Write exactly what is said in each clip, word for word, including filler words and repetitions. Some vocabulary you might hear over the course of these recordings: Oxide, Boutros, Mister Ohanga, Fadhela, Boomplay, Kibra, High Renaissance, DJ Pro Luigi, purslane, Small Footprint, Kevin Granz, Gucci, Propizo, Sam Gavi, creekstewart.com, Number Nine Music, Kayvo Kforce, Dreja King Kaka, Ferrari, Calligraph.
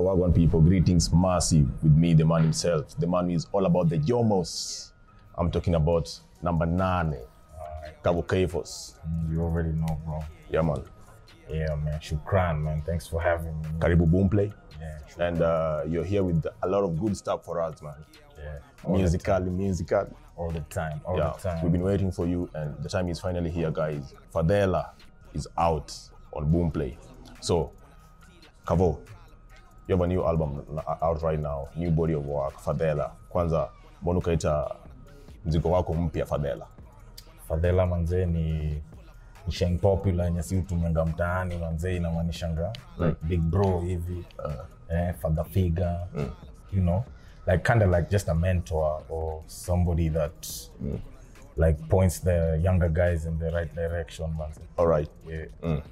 Hello, Wagwan people. Greetings, Mercy, with me, the man himself. The man who is all about the Yomos. I'm talking about Number Nine, Kayvo Kforce. You already know, bro. Yeah, man. Yeah, man. Shukran, man. Thanks for having me. Karibu Boomplay. Yeah, shukran. And uh, you're here with a lot of good stuff for us, man. Yeah. Musically, musically. All the time, all yeah. the time. We've been waiting for you, and the time is finally here, guys. Fadhela is out on Boomplay. So, Kayvo, you have a new album out right now, new body of work, Fadhela. Kwanza, mbona ukaita mzigo wako mpya Fadhela? Fadhela manze ni sheng popular, nyasi utumanga mtaani, manze inamanishanga. Like big bro hivi, uh, eh, father figure, mm. you know. Like kind of like just a mentor or somebody that mm. like points the younger guys in the right direction. Manze. All right. Yeah. Mm.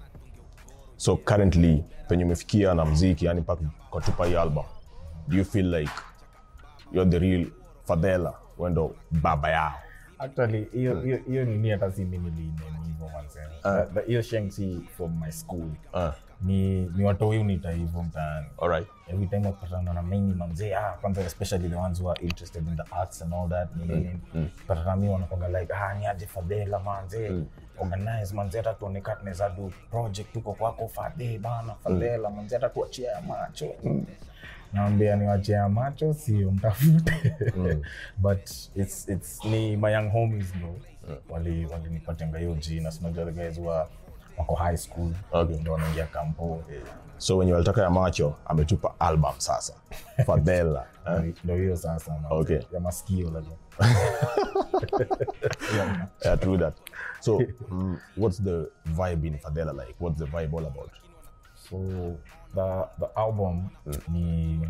So currently, when you mefikia na mziki, yani pak kutupa hii album, do you feel like you're the real Fadhela wendo baba yao? Actually, hiyo hiyo hiyo ni hata si mimi ni hivyo manze. The hiyo shanty from my school. Uh. Ni ni watu unita hivyo mtaani. All right. Every time napatana na mimi manze, ah, kwanza especially the ones who are interested in the arts and all that. Ni patana mimi wanakuanga like, ah, ni aje Fadhela manze. Mm. Organize manzeta tuonekane naweza do project tuko kwako Fadhela bana Fadhela manzeta tuachie macho mm. naambia ni waachie macho sio mtafute mm. but it's it's ni my young homies no mm. wali wali nipatenga hiyo jina some of the guys were wako high school okay. ndio wanaingia kampo yeah. So when you altaka ya macho ametupa album sasa Fadhela ndio hiyo sasa okay. ya masikio la yeah, yeah, true that. So, um, what's the vibe in Fadhela like? What's the vibe all about? So, the the album ni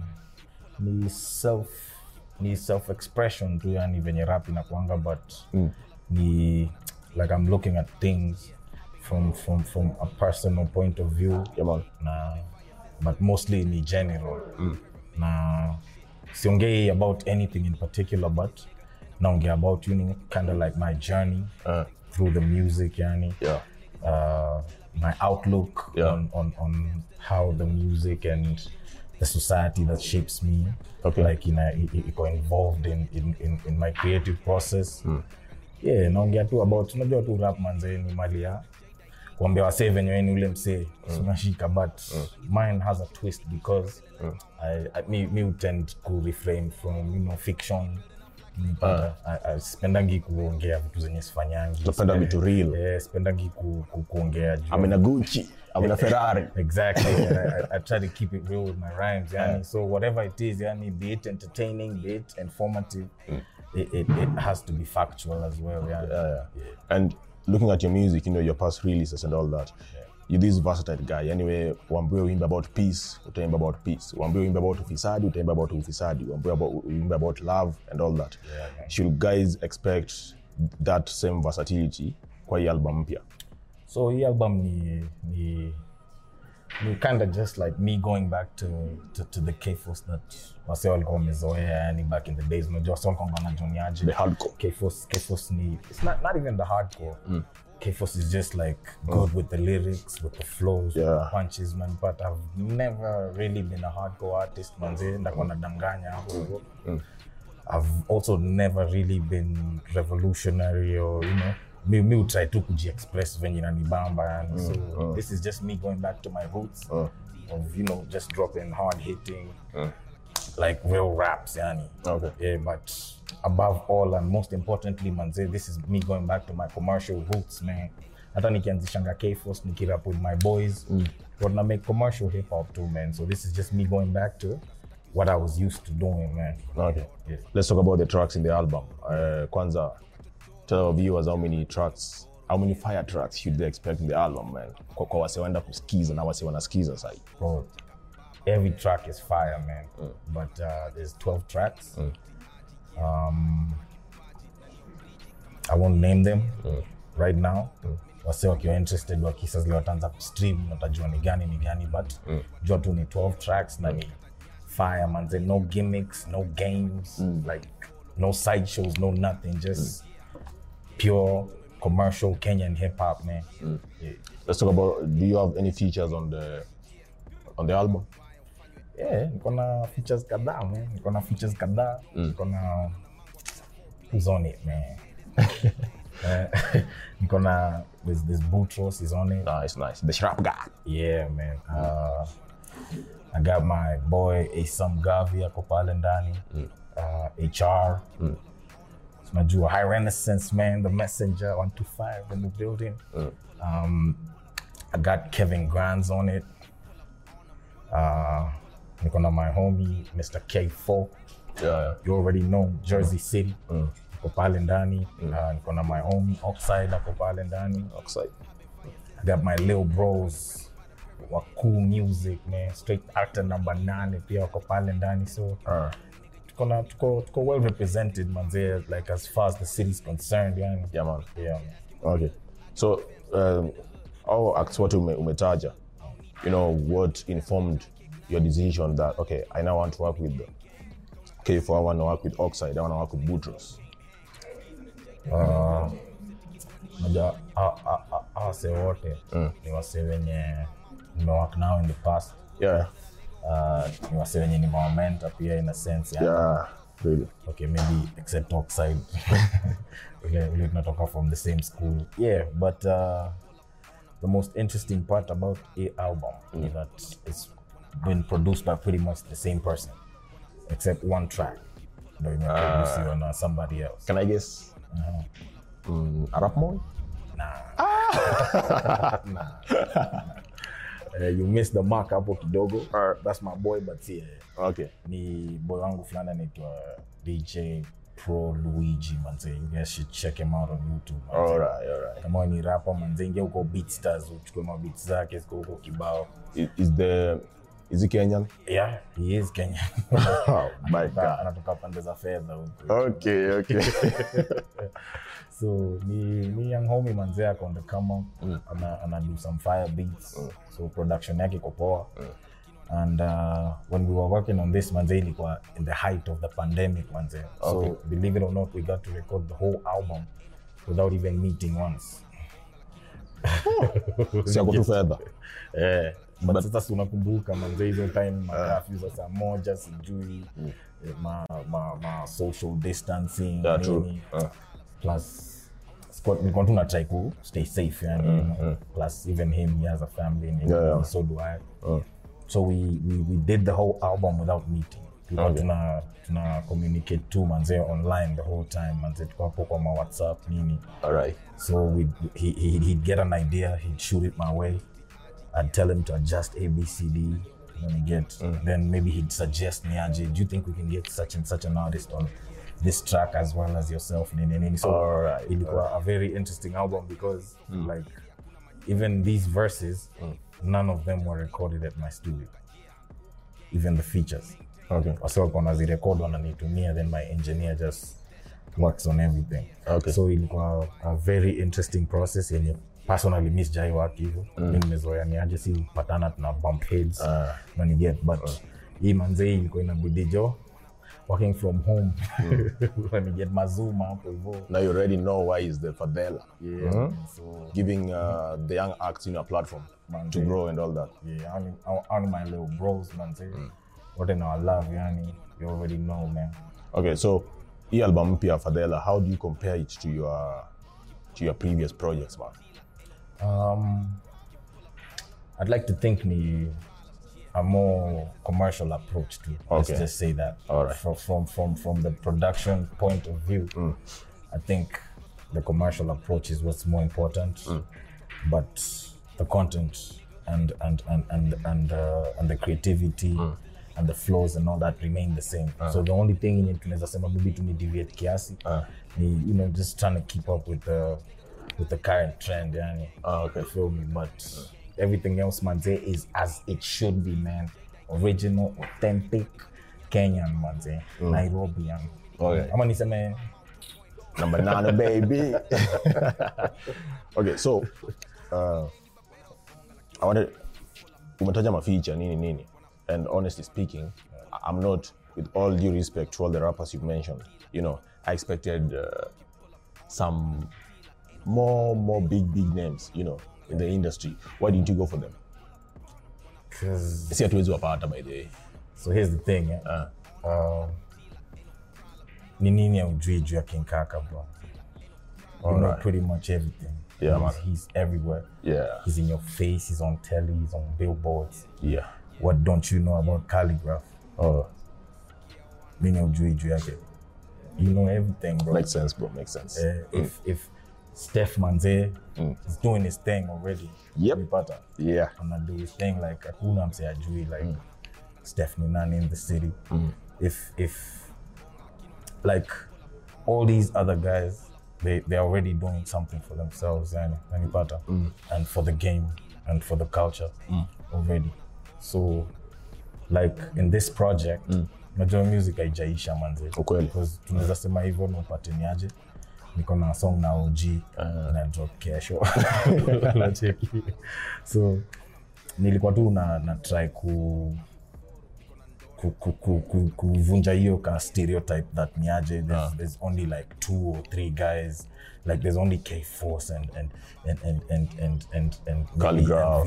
ni self ni self expression tu yani venye rap inakuanga but mm. ni like I'm looking at things from from from a personal point of view. Yeah, na, but mostly ni general. Mm. Na siongei about anything in particular but naongea about you know kind of like my journey uh, through the music yani yeah uh, my outlook yeah. on on on how the music and the society that shapes me okay. like in a, iko involved in in in in my creative process mm. yeah naongea tu about unajua tu rap manze ni mali ya kuambia wase venye ni ule msee unashika but mm. mine has a twist because mm. I, I me me tend to refrain from you know fiction. Uh, I, I spendangi kuongea vitu zenye sifanyangi. Napenda vitu real. Yeah, spendangi ku, ku, kuongea. I'm in a Gucci, I'm in a Ferrari. Exactly. I, I, I try to keep it real with my rhymes. Yani. Yeah. So whatever it is, yani, be it entertaining, be it informative, mm. it, it, it has to be factual as well. Yani. Yeah, yeah. Yeah. And looking at your music, you know, your past releases and all that, yeah. you're this versatile guy. Anyway, wambwe wimba about peace, utaimba about peace. Wambwe wimba about ufisadi, utaimba about ufisadi. Wambwe wimba about love and all that. Yeah, yeah. Should guys expect that same versatility kwa hii album mpya? So hii album ni ni ni kind of just like me going back to to, to the Kforce that wase walikuwa wamezoea yani back in the days no just walikuwa wanajuniaje the hardcore Kforce Kforce ni it's not not even the hardcore. Mm. Kforce is just like good mm. with the lyrics, with the flows, yeah. with the punches, man. But I've never really been a hardcore artist, man. Mm. Mm. I've also never really been revolutionary or, you know, me, me would try to express when you know, Bamba. And so mm. this is just me going back to my roots mm. of, you know, just dropping hard hitting, mm. like real raps, yani. Okay. Yeah, but above all and most importantly manze this is me going back to my commercial roots man hata nikianzishanga Kforce nikirap with my boys mm. but na make commercial hip hop too man so this is just me going back to what I was used to doing man okay yeah. Let's talk about the tracks in the album uh, kwanza tell our viewers how many tracks how many fire tracks should they expect in the album man kwa, kwa wase wenda kuskiza na wase wanaskiza sasa bro every track is fire man mm. but uh, there's twelve tracks mm. Um, I won't name them mm. right now. Mm. Wase wakiwa interested wakisasa wataanza stream watajua ni gani ni gani but mm. jua tu ni twelve tracks na ni fire manze no gimmicks, no games, mm. like no side shows, no nothing just mm. pure commercial Kenyan hip hop man. Mm. Yeah. Let's talk about do you have any features on the on the album? yeah, niko na features kadhaa man, niko na features kadhaa, niko na who's on it man. Niko na this this Boutros is on it. Nice, nice. The Shrap guy. Yeah man. Uh, I got my boy a Sam Gavi ako pale ndani. Mm. Uh, H R. Mm. So najua High Renaissance man, the messenger one two five in the building. Mm. Um, I got Kevin Granz on it. Uh, niko na my homie Mister Kayvo. Yeah. You already know Jersey mm. City. Mm. Niko pale ndani. Mm. Uh, niko na my homie Oxide ako pale ndani. Oxide. I got my little bros. Wa cool music man, straight after number nine pia wako pale ndani, so uh. tuko na tuko tuko well represented manze, like as far as the city's concerned yani. Yeah, yeah man. Yeah. Okay. So um all acts what ume, umetaja, you know, what informed your decision that okay, I now want to work with them. Okay, for I want to work with Oxide, I want to work with Boutros. Uh, maja a a a, a se wote mm. ni wase wenye work now in the past. Yeah. Uh, you were saying any moment up here in a sense. Yeah, yeah, really. Okay, maybe except Oxide. Okay, we did not talk from the same school. Yeah, but uh, the most interesting part about a album mm. is that it's been produced by pretty much the same person, except one track. No, you know, uh, producing on somebody else. Can I guess? Uh -huh. mm, Arab Moy? Nah. Ah. Nah. Uh, you missed the mark hapo kidogo. Uh, that's my boy, but yeah. Okay. Ni boy wangu flana naitwa D J Pro Luigi manze. You guys should check him out on YouTube. Manze. All right, all right. Kama ni rapper manze, ingia uko beat stars uchukue ma beats zake ziko huko kibao. Is, is the is he Kenyan? Yeah, he is Kenyan. Oh my god. Anatoka pande za fedha huko. Okay, okay. So ni ni young homie manze ako on the come up mm. ana, ana do some fire beats. Mm. So production yake iko poa. Mm. And uh, when we were working on this manze ilikuwa in the height of the pandemic manze. Okay. So believe it or not, we got to record the whole album without even meeting once. Sio kwa fedha. Eh. But sasa unakumbuka manze hizo time marafu za saa moja sijui ma ma social distancing nini. Plus, Scott, we continue to try to stay safe. And, mm, you know, mm. Plus, even him, he has a family, and yeah, yeah. so do I. Mm. So we, we we did the whole album without meeting. We okay. tuna tuna communicate to manze online the whole time. Manze tuko hapo kwa WhatsApp nini. All right. So we he he he'd get an idea, he'd shoot it my way, I'd tell him to adjust A B C D. Then he get mm. then maybe he'd suggest Niaje, do you think we can get such and such an artist on this track as well as yourself? So all right, it was right. a very interesting album because mm. like even these verses, mm. none of them were recorded at my studio. Even the features. Okay. So when I record one and nitumia, then my engineer just works on everything. Okay. So it was a very interesting process, and personally miss Jai Waki. I just see patana na bump heads when you get, but he manzei ilikuwa ina gudijo. Working from home, mm. when you get Mazuma, now you already know why is the Fadhela. Yeah. Mm-hmm. So giving uh, the young acts, you know, a platform man, to grow and all that. Yeah, I mean, on my little bros, man. Mm. What in our love, yani, you already know, man. Okay, so the album Pia Fadhela, how do you compare it to your to your previous projects, man? Um, I'd like to think ni. A more commercial approach to it. Okay. Let's just say that. All right. From from from from the production point of view, mm. I think the commercial approach is what's more important. Mm. But the content and and and and and, uh, and the creativity mm. and the flows and all that remain the same. Uh. So the only thing in it is maybe to deviate kiasi. Uh. You know, just trying to keep up with the with the current trend. Yani. Uh, okay. Feel me, but. Uh. Everything else, manze, is as it should be, man. Original, authentic, Kenyan, manze, mm. Nairobian. Okay. I'm gonna say, man. Number nine, baby. Okay, so uh, I wanted umetaja ma feature nini nini, and honestly speaking, I'm not, with all due respect to all the rappers you mentioned, you know, I expected uh, some more more big big names, you know. In the industry, why didn't you go for them? Because see, I told you about by the way. So here's the thing, yeah. Uh, Ninini and Dreja King Kaka, bro. You know pretty much everything. Yeah, he's, he's everywhere. Yeah. He's in your face, he's on telly, he's on billboards. Yeah. What don't you know about Calligraph? Oh. Ninini and Dreja, you know everything, bro. Makes sense, bro. Makes sense. Uh, mm. If if Steph Manze mm. is doing his thing already, yep. Yeah. I'm gonna do his thing like Akunam say Ajui, like mm. Steph Nunani in the city. Mm. If if like all these other guys, they they're already doing something for themselves, and mm. and for the game and for the culture mm. already. So like in this project. Mm. Major music haijaisha manze. Okay. Because tunaweza sema hivyo na pateniaje. Niko na song na O G uh, na drop kesho. Na cheki. So nilikuwa tu na, na try ku ku ku ku, ku, ku vunja hiyo ka stereotype that niaje there's, uh. there's only like two or three guys, like there's only Kayvo Kforce and and and and and and and and Calligraph.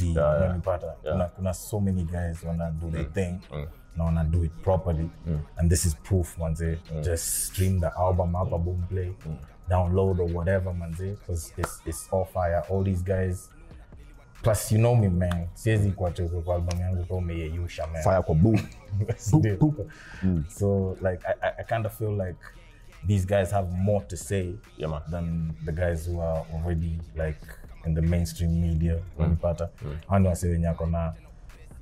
Yeah, yeah. Yeah. Kuna, kuna so many guys wanna do their mm. thing. Mm. Now I do it properly, mm. and this is proof, manze. Mm. Just stream the album up, Boomplay, mm. download or whatever, manze, because it's it's all fire. All these guys, plus you know me, man. Says kwa kwa album yangu kwa umeyeyusha, man. Fire kwa boom. mm. So like I I kind of feel like these guys have more to say yeah, than the guys who are already like in the mainstream media. Unipata. And I say nyakona.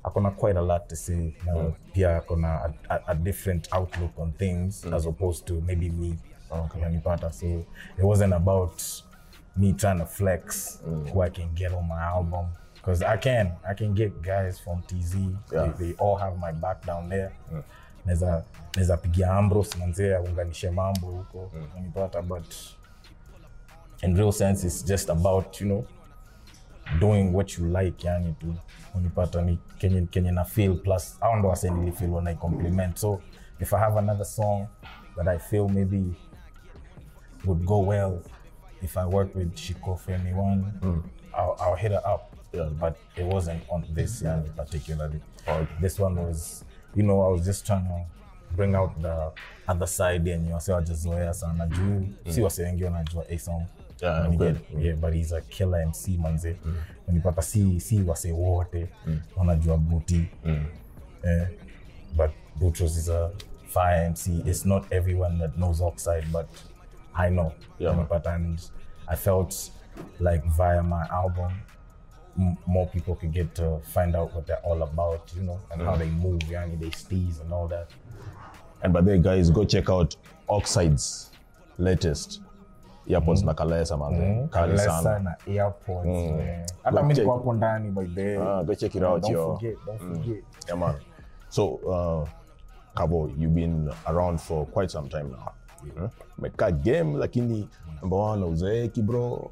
Akona quite a lot to say now. Pia akona a, a different outlook on things mm. as opposed to maybe me. Okay. So it wasn't about me trying to flex mm. who I can get on my album. Because I can. I can get guys from T Z. Yeah. They, they all have my back down there. Mm. Neza, neza pigia Ambrose, manzea, unganishe mambo huko. Mm. But in real sense, it's just about, you know, doing what you like, yani to unipata ni Kenyan Kenyan feel plus I don't know I say really feel when I compliment. So if I have another song that I feel maybe would go well if I work with Shiko for anyone, mm. I'll, I'll hit her up. Yeah. But it wasn't on this yeah, particularly. Or this one was, you know, I was just trying to bring out the other side and you know, say I just wear sana ju. See what's saying you a song. Yeah, get, mm. yeah, but he's a killer M C, manze. Mm. When you papa see, see what's a water, wanna do a booty. But Boutros is a fire M C. It's not everyone that knows Oxide, but I know. Yeah. But and I felt like via my album, m more people could get to find out what they're all about, you know, and mm. how they move, yeah, and they steez and all that. And by the way, guys, go check out Oxide's latest. Airports mm. na kalesa manze. Mm. Kalesa sana airports. Mm. Hata mimi niko hapo ndani by the way. Ah, go check it out yo. Don't forget, don't mm. forget. Yeah man. So, uh, Kayvo, you've been around for quite some time now. Yeah. Meka game lakini number one uzeeki bro.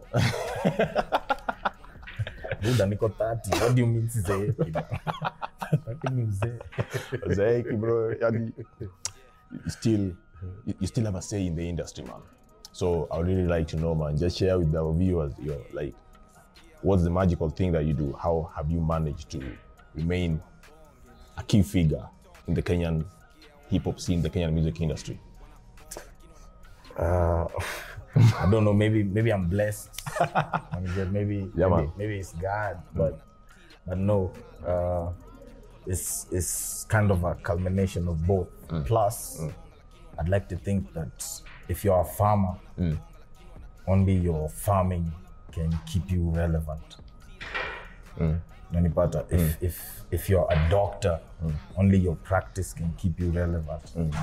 Dude, niko thirty. What do you mean uzeeki? Lakini uzeeki. Uzeeki bro. Yani still you still have a say in the industry, man. So I would really like to know, man, just share with our viewers, your, like, what's the magical thing that you do? How have you managed to remain a key figure in the Kenyan hip-hop scene, the Kenyan music industry? Uh, I don't know, maybe maybe I'm blessed. I mean, maybe, yeah, maybe, maybe it's God, but, but no. Uh, it's, it's kind of a culmination of both. Mm. Plus, mm. I'd like to think that if you're a farmer, mm. only your farming can keep you relevant. Mm. If, mm. if, if you're a doctor, mm. only your practice can keep you relevant. Mm.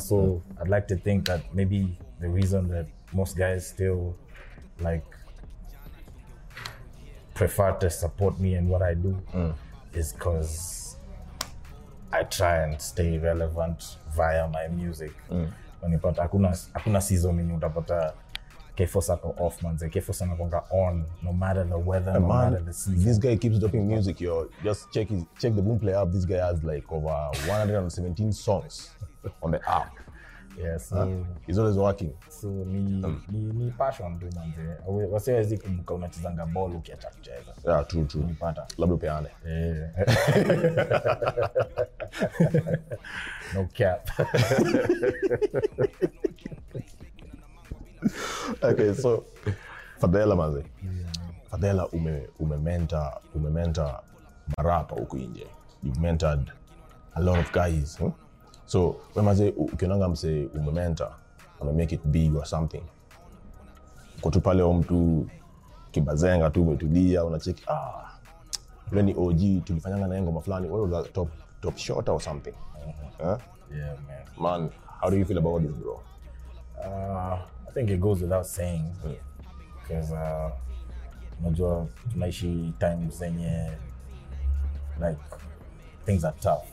So I'd like to think that maybe the reason that most guys still like prefer to support me in what I do mm. is because I try and stay relevant via my music. Mm. Unipata hakuna hakuna season yenye utapata Kayvo Kforce off manze. Kayvo Kforce anakonga on no matter the weather, no matter the season. This guy keeps dropping music, yo. Just check his, check the Boomplay app. This guy has like over one hundred seventeen songs on the app. Yes, uh, ni, he's always working. So ni um. ni, ni passion tu manze. Wasiwezi kumbuka unachezanga ball ukiacha kucheza. Yeah, true true. Nipata. Labda peane. Eh. No cap. Okay, so Fadhela manze. Yeah. Fadhela ume ume mentor, ume mentor marapa huko nje. You've mentored a lot of guys. Huh? So when I say ukinanga mse umementa, I'm gonna make it big or something. Kutu pale mtu kibazenga tu umetulia unacheki ah yule ni O G tulifanyanga na ngoma fulani wale top top shot or something. Uh-huh. Huh? Yeah man. Man, how do you feel about this bro? Uh, I think it goes without saying because yeah. uh unajua tunaishi times zenye like things are tough.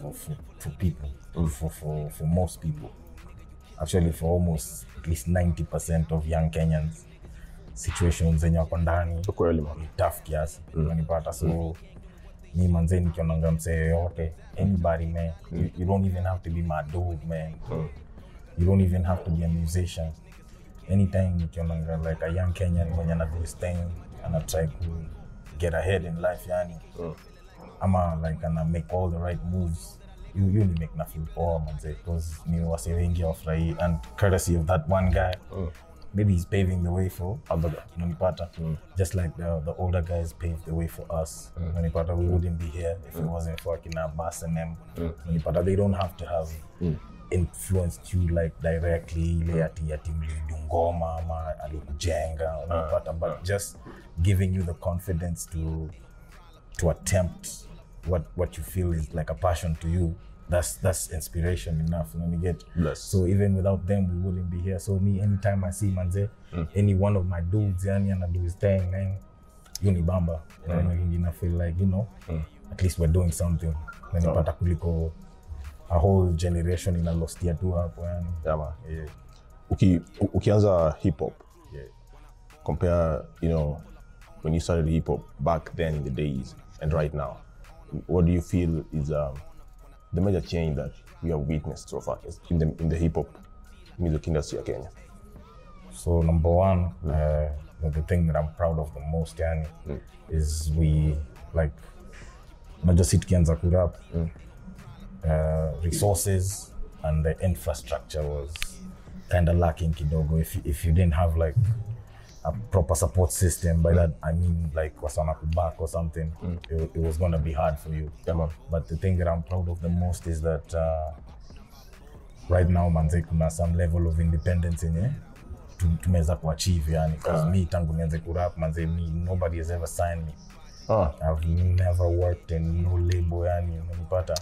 For, for, for people, mm. for, for, for most people. Actually, for almost at least ninety percent of young Kenyans, situations in your kondani, tough kiasi, mm. so mm. ni manze nikiona mse yote, anybody man, mm. you, you don't even have to be my dude man, mm. you don't even have to be a musician. Anytime nikiona like a young Kenyan when yana do his thing and I try to get ahead in life yani, mm. ama like gonna make all the right moves. You you only make nothing for him and say because you know what's saying and courtesy of that one guy, mm. maybe he's paving the way for other Nonipata. Mm. Just like the the older guys paved the way for us. Mm. Nonipata, we wouldn't be here if mm. it wasn't for Abbas and them. Mm. Nonipata, they don't have to have mm. influenced you like directly. Leati yati mlidungoma ama alikujenga. Nonipata, but just giving you the confidence to to attempt what what you feel is like a passion to you, that's that's inspiration enough when we get yes. So even without them we wouldn't be here. So me anytime I see manze mm. any one of my dudes yani and I do his thing then unibamba mm. and then I feel like you know mm. at least we're doing something when you pata kuliko a whole generation in a lost year to hapo yani yeah, yeah. Uki, ukianza hip hop yeah. compare you know when you started hip hop back then in the days and right now, what do you feel is um, the major change that you have witnessed so far in the in the hip hop music industry in Kenya? So number one, mm. uh, the, the thing that I'm proud of the most, yani, mm. is we like not just it can zakurap, resources and the infrastructure was kind of lacking kidogo. If if you didn't have like a proper support system, by mm. that I mean like wasana kubak or something, mm. it, it was gonna be hard for you. Yeah, but the thing that I'm proud of the most is that uh, right now manze kuna some level of independence in here tumeweza kuachieve yani because uh. me tangu nianze kurap manze me nobody has ever signed me. Uh. I've never worked in no label yani unanipata.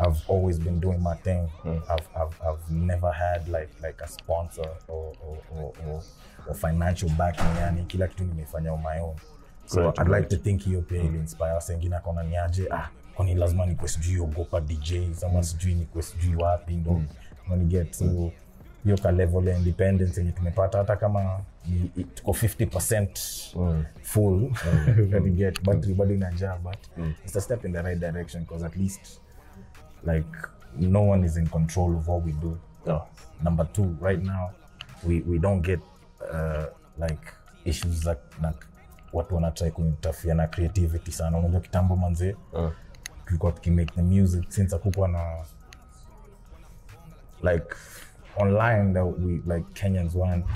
I've always been doing my thing. Mm. I've, I've I've never had like like a sponsor or or or, or, or financial backing. Yani kila kitu nimefanya on my own. So right, I'd right. like to think hiyo pia ili inspire wengine kona niaje ah koni lazima ni kwestujui ogopa D J sama sijui ni kwestujui wapi ndo nani get so hiyo ka level ya independence yenye tumepata hata kama tuko fifty percent mm. full mm. nani get but mm. bado inajaa but mm. it's a step in the right direction because at least like no one is in control of what we do. No. Number two, right now we we don't get uh, like issues like like what wanna try to interfere na creativity sana. Unajua kitambo manze. Uh. You got to make the music since akupo na like online that we like Kenyans weren't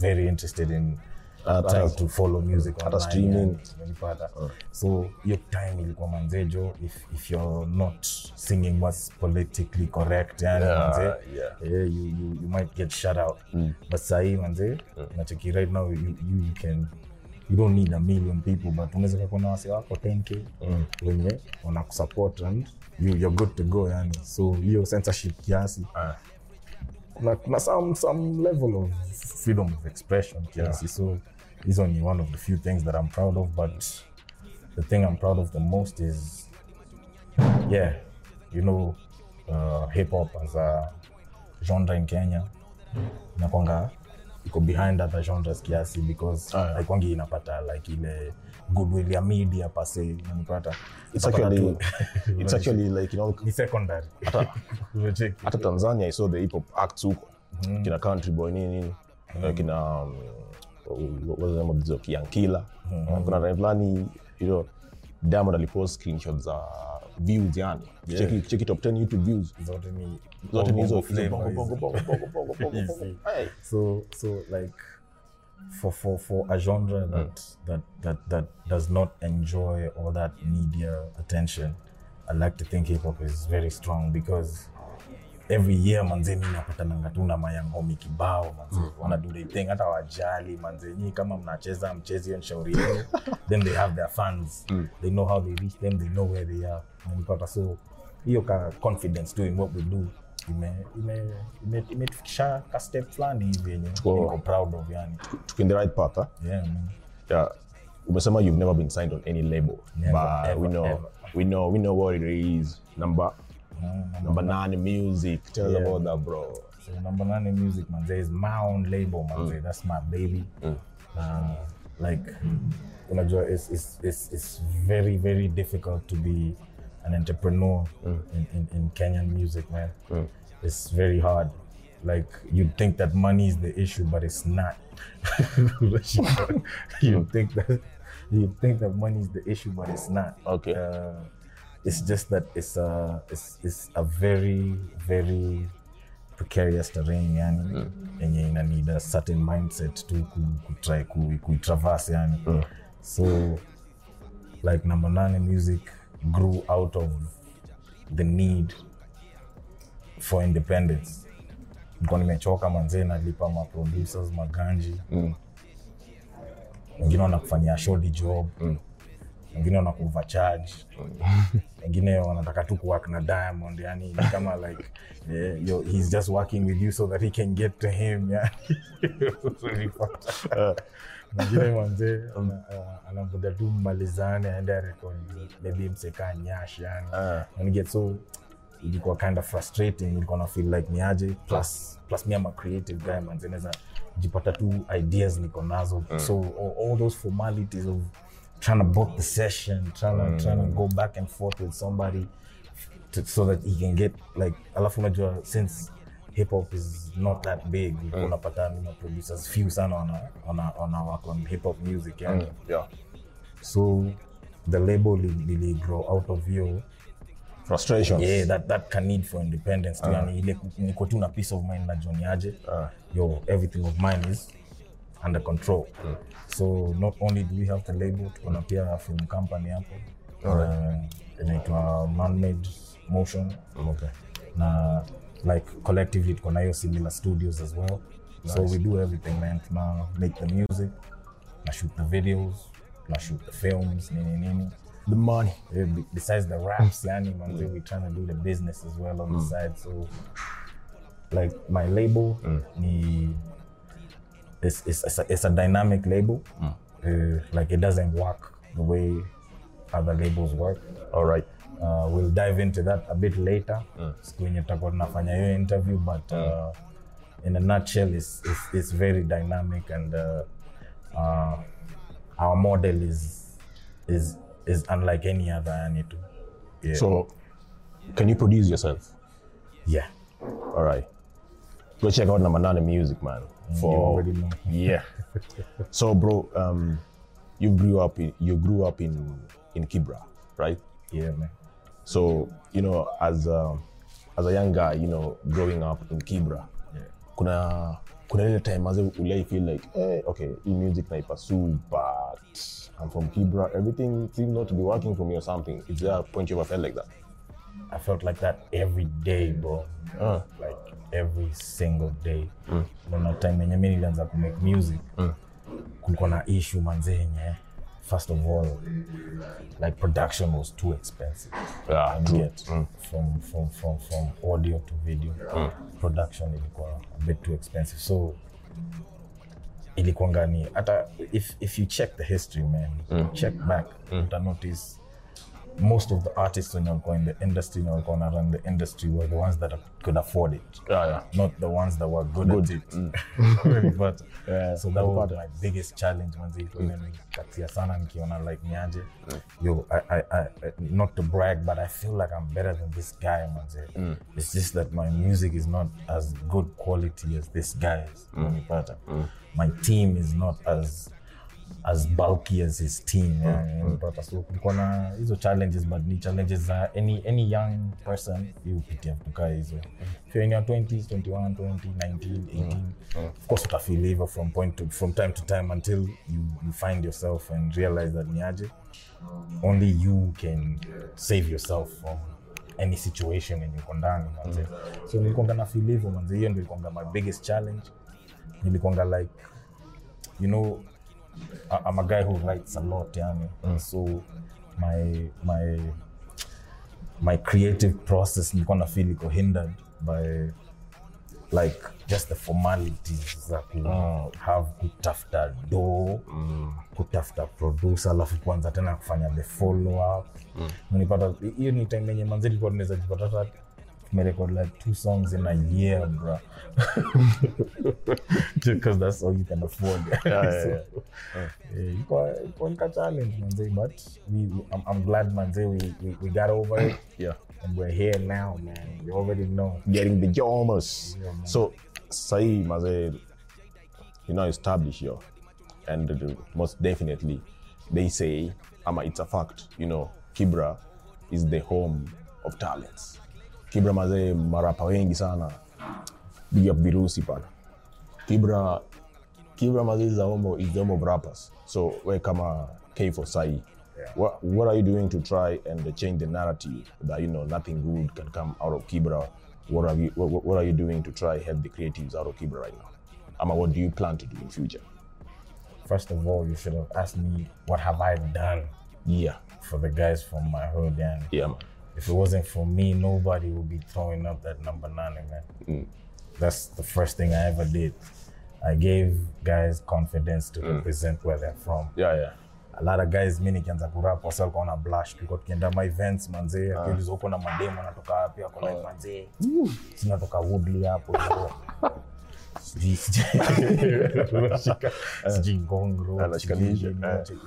very interested in uh, trying uh, to follow music uh, online. Streaming. Uh. So your time ilikuwa manzejo if if you're not singing what's politically correct yani yeah, manze, yeah. Yeah, you, you you might get shut out. Mm. But sahi manze, mm. right now you, you you can you don't need a million people but unaweza kuwa na wasi wako ten K wenye wanakusupport and you you're good to go yani. So hiyo censorship kiasi. Uh. Like some some level of freedom of expression, yeah. So it's only one of the few things that I'm proud of. But the thing I'm proud of the most is, yeah, you know, uh, hip hop as a genre in Kenya. Nakonga iko behind other genres kiasi because ah, yeah. Ikwangi inapata like ile goodwill ya media per se inapata it's actually it's actually like you know ni secondary hata Tanzania I saw the hip hop act huko mm. Kina country boy nini nini mm. Kina um, what name of the Kiankila mm. Kuna rivlani you know Diamond alipost screenshots za uh, views yani yeah. Cheki cheki top ten YouTube views zote ni zote ni hizo bongo bongo bongo bongo bongo so so like for for for a genre that mm. that that that does not enjoy all that media attention I like to think hip hop is very strong because every year manze mimi napata nangatuna mayang homi kibao manze mm. Wana do they thing hata wajali manze nyinyi kama mnacheza mchezi on shauri yenu then they have their fans mm. They know how they reach them they know where they are mpata so hiyo ka confidence doing what we do ime ime ime imetufikisha ka step fulani hivi yenye niko proud of yani tuko in the right path huh? Yeah man yeah umesema you've never been signed on any label never, but ever, we know ever. we know we know what it is number Mm, number Nine Music. Tell yeah. about that, bro. So Number Nine Music, man. There is my own label, man. Mm. That's my baby. Mm. Uh, like, you know, it's it's it's it's very very difficult to be an entrepreneur mm. in, in in Kenyan music, man. Mm. It's very hard. Like you'd think that money is the issue, but it's not. you think that you think that money is the issue, but it's not. Okay. Uh, It's just that it's a it's it's a very very precarious terrain yani mm. And you need a certain mindset to ku try ku traverse yani mm. So like Number Nine Music grew out of the need for independence because nimechoka manze na lipa ma producers maganji mm. Wengine wanakufanyia shoddy job mm. Wengine wanakuovercharge wengine wanataka tu kuwork na Diamond yani kama like yeah, yo, he's just working with you so that he can get to him yeah wengine wanze anaboda tu malizane aende record maybe mseka nyash yani when you get so it got kind of frustrating you're gonna feel like niaje plus plus me I'm a creative guy man zinaweza jipata tu ideas niko nazo so all, all those formalities of trying to book the session, trying to mm. trying to go back and forth with somebody, to, so that he can get like. Alafu unajua since hip hop is not that big, mm. unapata ni producers few sana on a, on a, on our on hip hop music, yani. Mm. Yeah. So the label really grow out of your frustrations. Yeah, that that can need for independence. Uh. Yani ile niko tu na peace of mind na Johnny Aje. Uh. Yo, everything of mine is under control. Mm. So not only do we have the label, we have a film company hapo. Alright. Inaitwa Man-Made Motion. Okay. Na like collectively tuko na hiyo similar studios as well. Nice. So we do everything man. Now make the music, na shoot the videos, na shoot the films, nini nini. The money. Yeah, besides the raps, yani man, mm. we trying to do the business as well on mm. the side. So like my label mm. ni It's, it's, it's, a, it's a dynamic label, mm. uh, like it doesn't work the way other labels work. All right. Uh, we'll dive into that a bit later. Sikuinye tako nafanya hiyo interview, but uh, in a nutshell, it's, it's, it's very dynamic and uh, uh, our model is, is, is unlike any other. I need to, yeah. So, can you produce yourself? Yeah. All right. Go check out Number Nine Music, man. For yeah, so bro, um, you grew up in you grew up in in Kibra, right? Yeah, man. So you know, as a, as a young guy, you know, growing up in Kibra, yeah. kuna kuna little time as I feel like, hey, okay, in music I pursue, but I'm from Kibra. Everything seems not to be working for me or something. Is there a point you ever felt like that? I felt like that every day, bro. Uh. Like every single day. Mm. One time when I nilianza ku make music, mm. kulikuwa na issue manzenye. First of all, like production was too expensive. Yeah, and true. Yet, mm. From from from from audio to video, mm. production ilikuwa a bit too expensive. So ilikuwa ngani. Ata if if you check the history, man, mm. check back, mm. you notice most of the artists in Hong Kong, in the industry in Hong Kong, around the industry, were the ones that could afford it. Yeah, yeah. Not the ones that were good, good. at it. Mm. But, yeah, so that was my biggest challenge. Mm. Like, yo, I, I, I, not to brag, but I feel like I'm better than this guy. Mm. It's just that my music is not as good quality as this guy's. Mm. Mm. My team is not as as bulky as his team. Yeah, mm. Mm. So these are challenges, but the challenges are any any young person, you pick up to guys. If you're in your twenties, twenty-one, twenty, nineteen, eighteen, mm. of course you have to labor from point to from time to time until you, you find yourself and realize that Niaje, only you can save yourself from any situation in your kondani. Mm. So nilikonga feel labor manze, and nilikonga my biggest challenge. Nilikonga like, you know, I'm a guy who writes a lot, yeah, mm. so my my my creative process is gonna feel like hindered by like just the formalities that we mm. have kutafuta do, mm. kutafuta producer, alafu kwanza tena kufanya the follow up. Unipata hiyo ni time yenye manzili kwa tunaweza jipata I record like two songs in a year, bro. Just because that's all you can afford. Yeah, so, yeah, yeah. Uh, it's a challenge, man. But we, we, I'm, I'm glad, man. We, we, we got over it. Yeah. And we're here now, man. You already know. Getting the jammers. Yeah, so, Sai, man, you know, established here. And most definitely, they say, Ama, it's a fact, you know, Kibra is the home of talents. Kibra mazee marapa wengi sana big up virusi pana. Kibra Kibra mazee zaombo is the home of rappers. So we kama Kayvo Kforce. Yeah. What what are you doing to try and change the narrative that you know nothing good can come out of Kibra? What are you what, what are you doing to try help the creatives out of Kibra right now? Ama, what do you plan to do in future? First of all, you should have asked me what have I done? Yeah, for the guys from my hood, and yeah, man. If it wasn't for me, nobody would be throwing up that number nine, man. Mm. That's the first thing I ever did. I gave guys confidence to mm. represent where they're from. Yeah, yeah. A lot of guys, many can zakurap or sell on a blush because can my events, manze. I just open a Monday, manatoka happy, I call it manze. It's not like a woodly apple.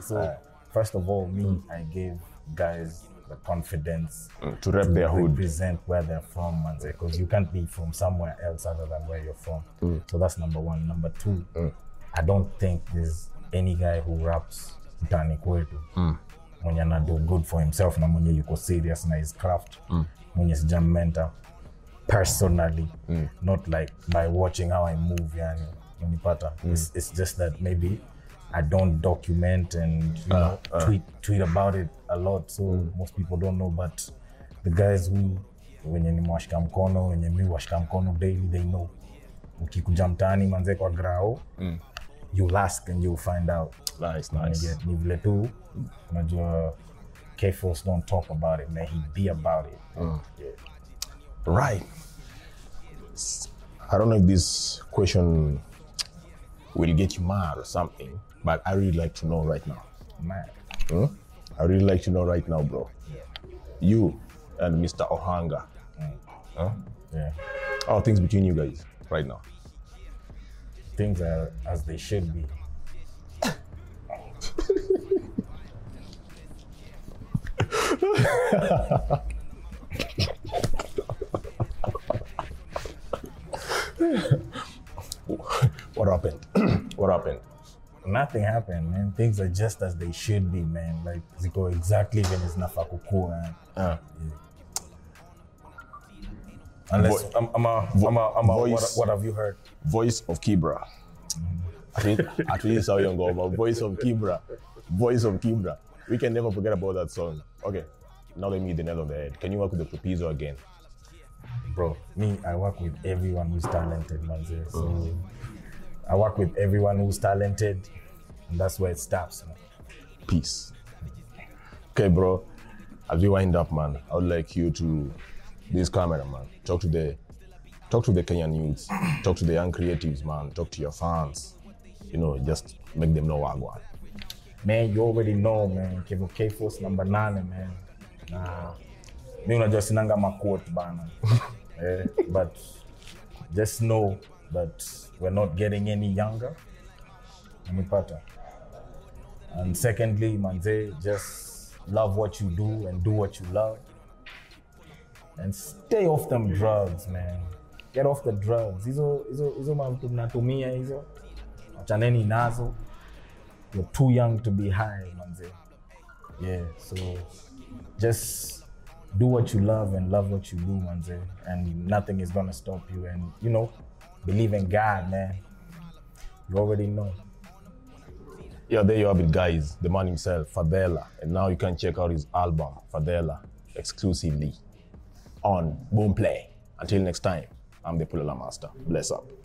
So, first of all, me, I gave guys confidence mm, to rep to their hood, represent where they're from, and because you can't be from somewhere else other than where you're from. Mm. So that's number one. Number two, mm. I don't think there's any guy who raps Danny Kwetu when you're not doing good for himself, and when you go serious in his craft, when you're jam mentor personally, mm. not like by watching how I move. Yani, mm. it's, it's just that maybe I don't document and you know, uh, uh. tweet tweet about it a lot, so mm. most people don't know. But the guys who, when you wash kamkono, when you wash kamkono daily, they know. Ukikujamtani manze kwa grao, you'll ask and you'll find out. Nice, nice. Nivletu, unajua Kforce don't talk about it, man. He be about it. Mm. Yeah. Right. I don't know if this question will get you mad or something, but I really like to know right now. Mad. Hmm? I really like to know right now, bro. Yeah. You and Mister Ohanga. Mm. Huh? Yeah. How are things between you guys right now? Things are as they should be. What happened? What happened? Nothing happened, man. Things are just as they should be, man. Like, they go exactly when it's nafakuku, man. Uh. Yeah. Unless, I'm, I'm a, I'm a, I'm a voice, what, what have you heard? Voice of Kibra. I think, at least how young go, but voice of Kibra. Voice of Kibra. We can never forget about that song. Okay, now let me eat the nail on the head. Can you work with the Propizo again? Bro, me, I work with everyone who's talented, man. So, mm. I work with everyone who's talented, and that's where it stops, man. Peace. Okay, bro, as we wind up, man, I would like you to, this camera, man, talk to the, talk to the Kenyan youths, talk to the young creatives, man, talk to your fans, you know, just make them know what I want. Man, you already know, man, Kayvo Kforce number nine, man. Nah. Mimi unajasinanga maquote bana. Eh, but just know that we're not getting any younger. Umepata. And secondly, manze, just love what you do and do what you love. And stay off them drugs, man. Get off the drugs. Hizo hizo hizo mambo mnatumia hizo. Achaneni nazo. You're too young to be high, manze. Yeah, so just do what you love and love what you do, manze. And nothing is gonna stop you. And you know, believe in God, man. You already know. Yeah, there you have it, guys. The man himself, Fadhela. And now you can check out his album, Fadhela, exclusively on Boomplay. Until next time, I'm the Pulala Master. Bless up.